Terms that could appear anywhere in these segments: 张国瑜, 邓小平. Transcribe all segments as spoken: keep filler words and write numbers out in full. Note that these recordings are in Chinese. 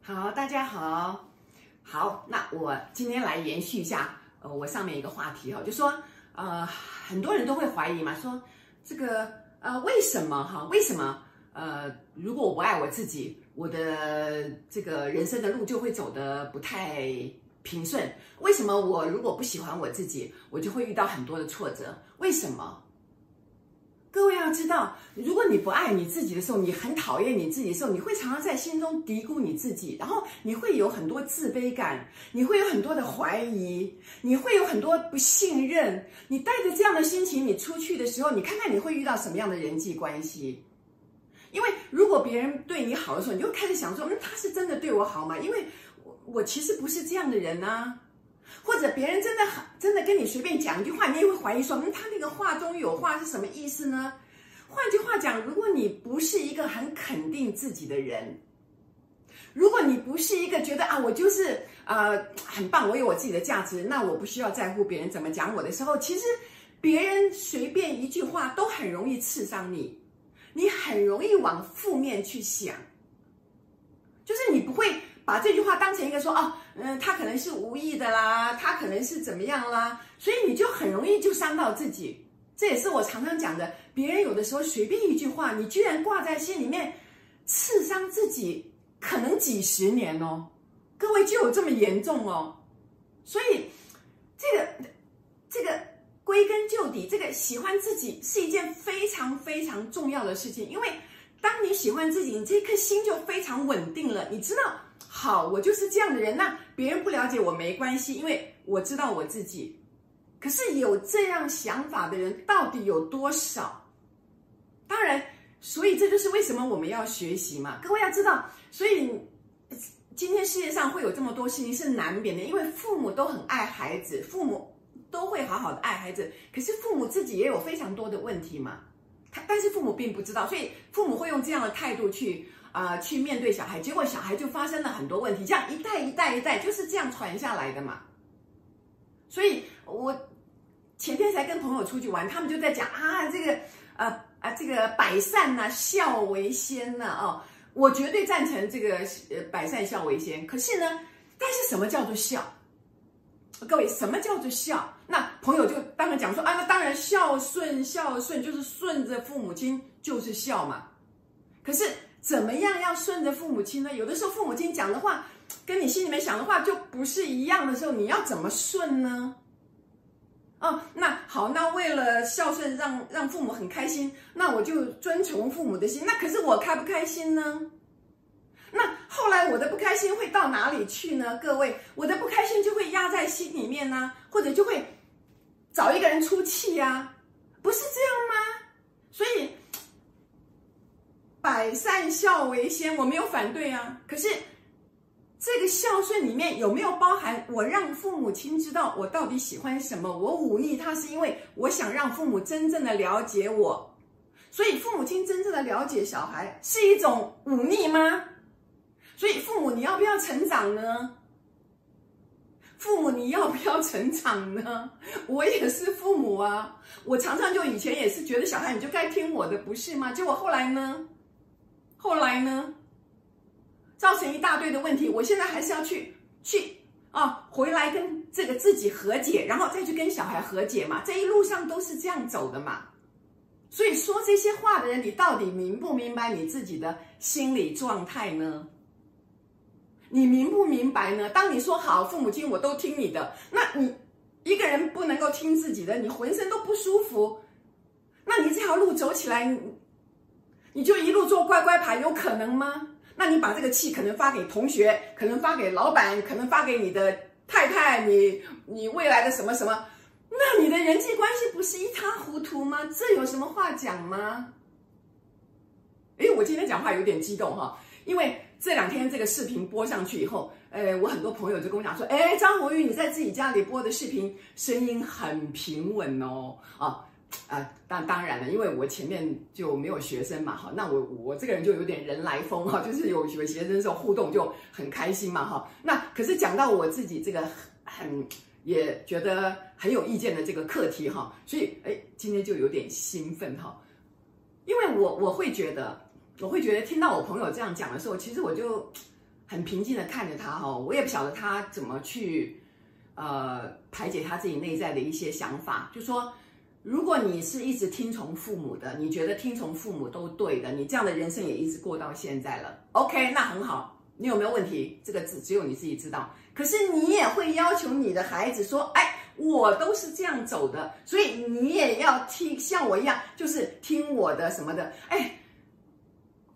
好，大家好，好，那我今天来延续一下，呃，我上面一个话题哦，就说，呃，很多人都会怀疑嘛，说这个，呃，为什么哈？为什么？呃，如果我不爱我自己，我的这个人生的路就会走得不太平顺。为什么我如果不喜欢我自己，我就会遇到很多的挫折？为什么？各位要知道，如果你不爱你自己的时候，你很讨厌你自己的时候，你会常常在心中嘀咕你自己，然后你会有很多自卑感，你会有很多的怀疑，你会有很多不信任。你带着这样的心情，你出去的时候，你看看你会遇到什么样的人际关系？因为如果别人对你好的时候，你就开始想说，嗯，他是真的对我好吗？因为我我其实不是这样的人啊。或者别人真的很真的跟你随便讲一句话，你也会怀疑说，嗯，他那个话中有话是什么意思呢？换句话讲，如果你不是一个很肯定自己的人，如果你不是一个觉得啊，我就是呃很棒，我有我自己的价值，那我不需要在乎别人怎么讲我的时候，其实别人随便一句话都很容易刺伤你，你很容易往负面去想，就是你不会把这句话当成一个说哦，嗯，他可能是无意的啦，他可能是怎么样啦，所以你就很容易就伤到自己。这也是我常常讲的，别人有的时候随便一句话，你居然挂在心里面，刺伤自己，可能几十年哦。各位就有这么严重哦。所以，这个这个归根究底，这个喜欢自己是一件非常非常重要的事情，因为当你喜欢自己，你这颗心就非常稳定了。你知道，好，我就是这样的人，那别人不了解我没关系，因为我知道我自己。可是有这样想法的人到底有多少？当然，所以这就是为什么我们要学习嘛。各位要知道，所以今天世界上会有这么多事情是难免的，因为父母都很爱孩子，父母都会好好的爱孩子，可是父母自己也有非常多的问题嘛。但是父母并不知道，所以父母会用这样的态度去啊、呃、去面对小孩，结果小孩就发生了很多问题，这样一代一代一代就是这样传下来的嘛。所以我前天才跟朋友出去玩，他们就在讲啊这个呃啊这个百善呐、啊、孝为先呐、啊、哦，我绝对赞成这个呃百善孝为先。可是呢，但是什么叫做孝？各位，什么叫做孝？那朋友就当然讲说啊，那当然孝顺，孝顺就是顺着父母亲就是孝嘛。可是怎么样要顺着父母亲呢？有的时候父母亲讲的话跟你心里面想的话就不是一样的时候，你要怎么顺呢？哦，那好，那为了孝顺让让父母很开心，那我就遵从父母的心。那可是我开不开心呢？那后来我的不开心会到哪里去呢？各位，我的不开心就会压在心里面啊，或者就会找一个人出气啊，不是这样吗？所以百善孝为先，我没有反对啊。可是这个孝顺里面有没有包含我让父母亲知道我到底喜欢什么？我忤逆他是因为我想让父母真正的了解我，所以父母亲真正的了解小孩是一种忤逆吗？所以父母你要不要成长呢？父母你要不要成长呢？我也是父母啊，我常常就以前也是觉得小孩你就该听我的，不是吗？结果后来呢，后来呢，造成一大堆的问题。我现在还是要去去啊，回来跟这个自己和解，然后再去跟小孩和解嘛，这一路上都是这样走的嘛。所以说这些话的人，你到底明不明白你自己的心理状态呢？你明不明白呢？当你说好，父母亲我都听你的，那你一个人不能够听自己的，你浑身都不舒服，那你这条路走起来，你你就一路做乖乖牌，有可能吗？那你把这个气可能发给同学，可能发给老板，可能发给你的太太，你你未来的什么什么，那你的人际关系不是一塌糊涂吗？这有什么话讲吗？诶，我今天讲话有点激动哈，因为这两天这个视频播上去以后，呃，我很多朋友就跟我讲说，哎，张国瑜你在自己家里播的视频声音很平稳哦，啊啊，当当然了，因为我前面就没有学生嘛，哈，那我我这个人就有点人来疯哈，就是有有学生的时候互动就很开心嘛，哈，那可是讲到我自己这个很也觉得很有意见的这个课题哈，所以哎，今天就有点兴奋哈，因为我我会觉得，我会觉得听到我朋友这样讲的时候，其实我就很平静的看着他哈，我也不晓得他怎么去呃排解他自己内在的一些想法，就说如果你是一直听从父母的，你觉得听从父母都对的，你这样的人生也一直过到现在了 ，OK， 那很好。 你有没有问题？这个只只有你自己知道。可是你也会要求你的孩子说：“哎，我都是这样走的，所以你也要听，像我一样，就是听我的什么的。”哎，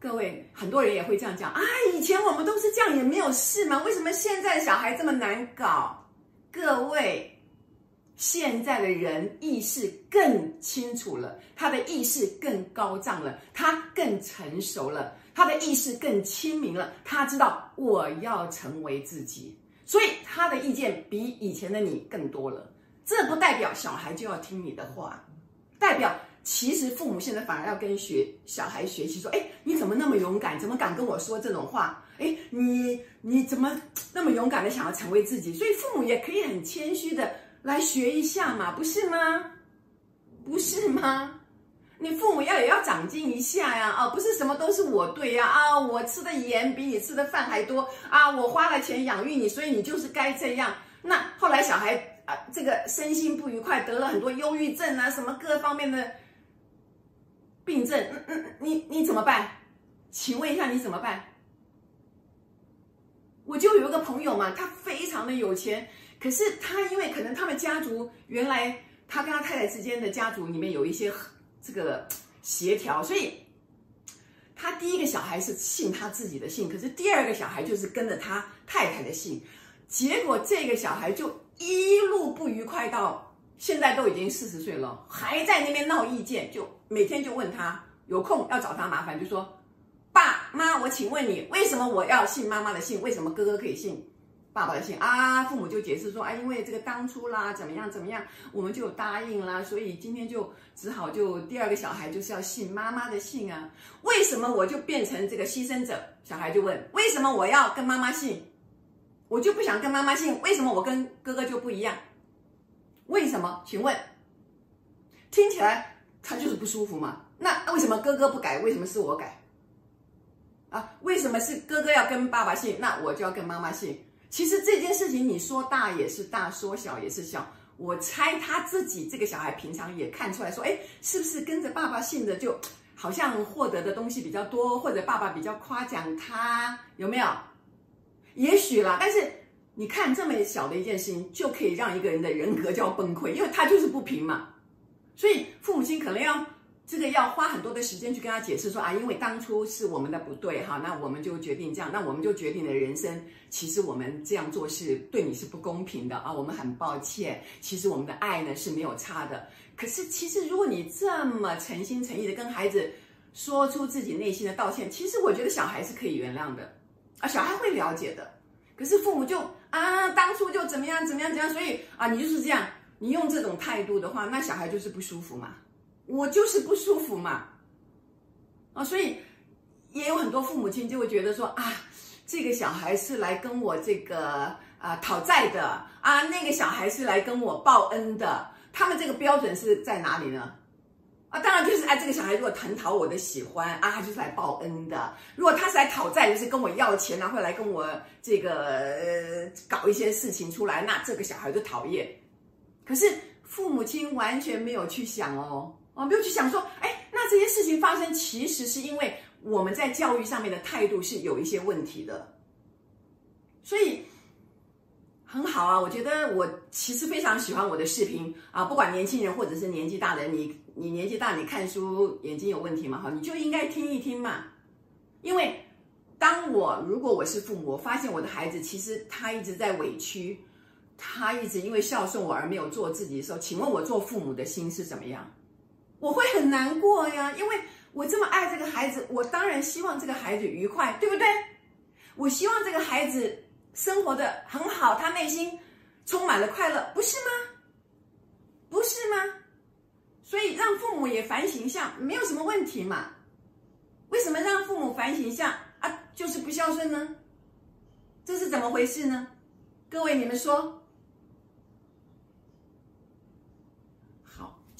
各位，很多人也会这样讲啊。以前我们都是这样，也没有事嘛，为什么现在小孩这么难搞？各位，现在的人意识更清楚了，他的意识更高涨了，他更成熟了。 他的意识更清明了，他知道我要成为自己，所以他的意见比以前的你更多了。这不代表小孩就要听你的话，代表其实父母现在反而要跟学小孩学习，说：哎，你怎么那么勇敢？怎么敢跟我说这种话？哎，你你怎么那么勇敢的想要成为自己？所以父母也可以很谦虚的来学一下嘛，不是吗？不是吗？ 你父母要也要长进一下呀！啊，不是什么都是我对呀！啊，我吃的盐比你吃的饭还多啊！我花了钱养育你，所以你就是该这样。那后来小孩啊，这个身心不愉快，得了很多忧郁症啊，什么各方面的病症，嗯嗯，你你怎么办？请问一下，你怎么办？我就有一个朋友嘛，他非常的有钱，可是他因为可能他们家族原来他跟他太太之间的家族里面有一些。 这个协调，所以他第一个小孩是信他自己的信，可是第二个小孩就是跟着他太太的信，结果这个小孩就一路不愉快到现在都已经四十岁了，还在那边闹意见，就每天就问他，有空要找他麻烦，就说爸妈，我请问你为什么我要信妈妈的信？为什么哥哥可以信？ 爸爸的信啊，父母就解释说，哎，因为这个当初啦，怎么样怎么样，我们就答应啦，所以今天就只好就第二个小孩就是要信妈妈的信啊。为什么我就变成这个牺牲者？小孩就问，为什么我要跟妈妈信？我就不想跟妈妈信，为什么我跟哥哥就不一样？为什么？请问，听起来他就是不舒服嘛？那为什么哥哥不改？为什么是我改？啊，为什么是哥哥要跟爸爸信，那我就要跟妈妈信？ 其实这件事情，你说大也是大，说小也是小。我猜他自己这个小孩平常也看出来说，哎，是不是跟着爸爸信的，就好像获得的东西比较多，或者爸爸比较夸奖他，有没有？也许啦，但是你看这么小的一件事情，就可以让一个人的人格就要崩溃，因为他就是不平嘛。所以父母亲可能要。 这个要花很多的时间去跟他解释说啊，因为当初是我们的不对哈，那我们就决定这样，那我们就决定了人生。其实我们这样做是对你是不公平的啊，我们很抱歉。其实我们的爱呢是没有差的。可是其实如果你这么诚心诚意的跟孩子说出自己内心的道歉，其实我觉得小孩是可以原谅的啊，小孩会了解的。可是父母就啊，当初就怎么样怎么样怎么样，所以啊，你就是这样，你用这种态度的话，那小孩就是不舒服嘛。 我就是不舒服嘛，啊，所以也有很多父母亲就会觉得说啊，这个小孩是来跟我这个啊讨债的啊，那个小孩是来跟我报恩的，他们这个标准是在哪里呢？啊，当然就是哎、啊，这个小孩如果很讨我的喜欢啊，他就是来报恩的；如果他是来讨债，就是跟我要钱啊，会来跟我这个、呃、搞一些事情出来，那这个小孩就讨厌。可是父母亲完全没有去想哦。 我没有去想说，哎，那这些事情发生，其实是因为我们在教育上面的态度是有一些问题的，所以很好啊。我觉得我其实非常喜欢我的视频啊，不管年轻人或者是年纪大的人，你你年纪大，你看书眼睛有问题嘛，哈，你就应该听一听嘛。因为当我如果我是父母，我发现我的孩子其实他一直在委屈，他一直因为孝顺我而没有做自己的时候，请问我做父母的心是怎么样？ 我会很难过呀，因为我这么爱这个孩子，我当然希望这个孩子愉快，对不对？我希望这个孩子生活得很好，他内心充满了快乐，不是吗？不是吗？所以让父母也反省一下，没有什么问题嘛。为什么让父母反省一下啊？就是不孝顺呢？这是怎么回事呢？各位，你们说？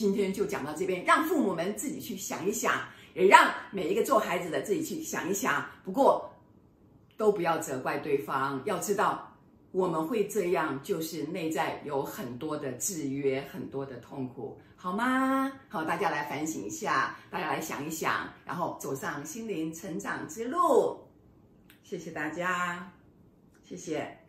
今天就讲到这边，让父母们自己去想一想，也让每一个做孩子的自己去想一想。不过，都不要责怪对方，要知道我们会这样，就是内在有很多的制约，很多的痛苦，好吗？好，大家来反省一下，大家来想一想，然后走上心灵成长之路。谢谢大家，谢谢。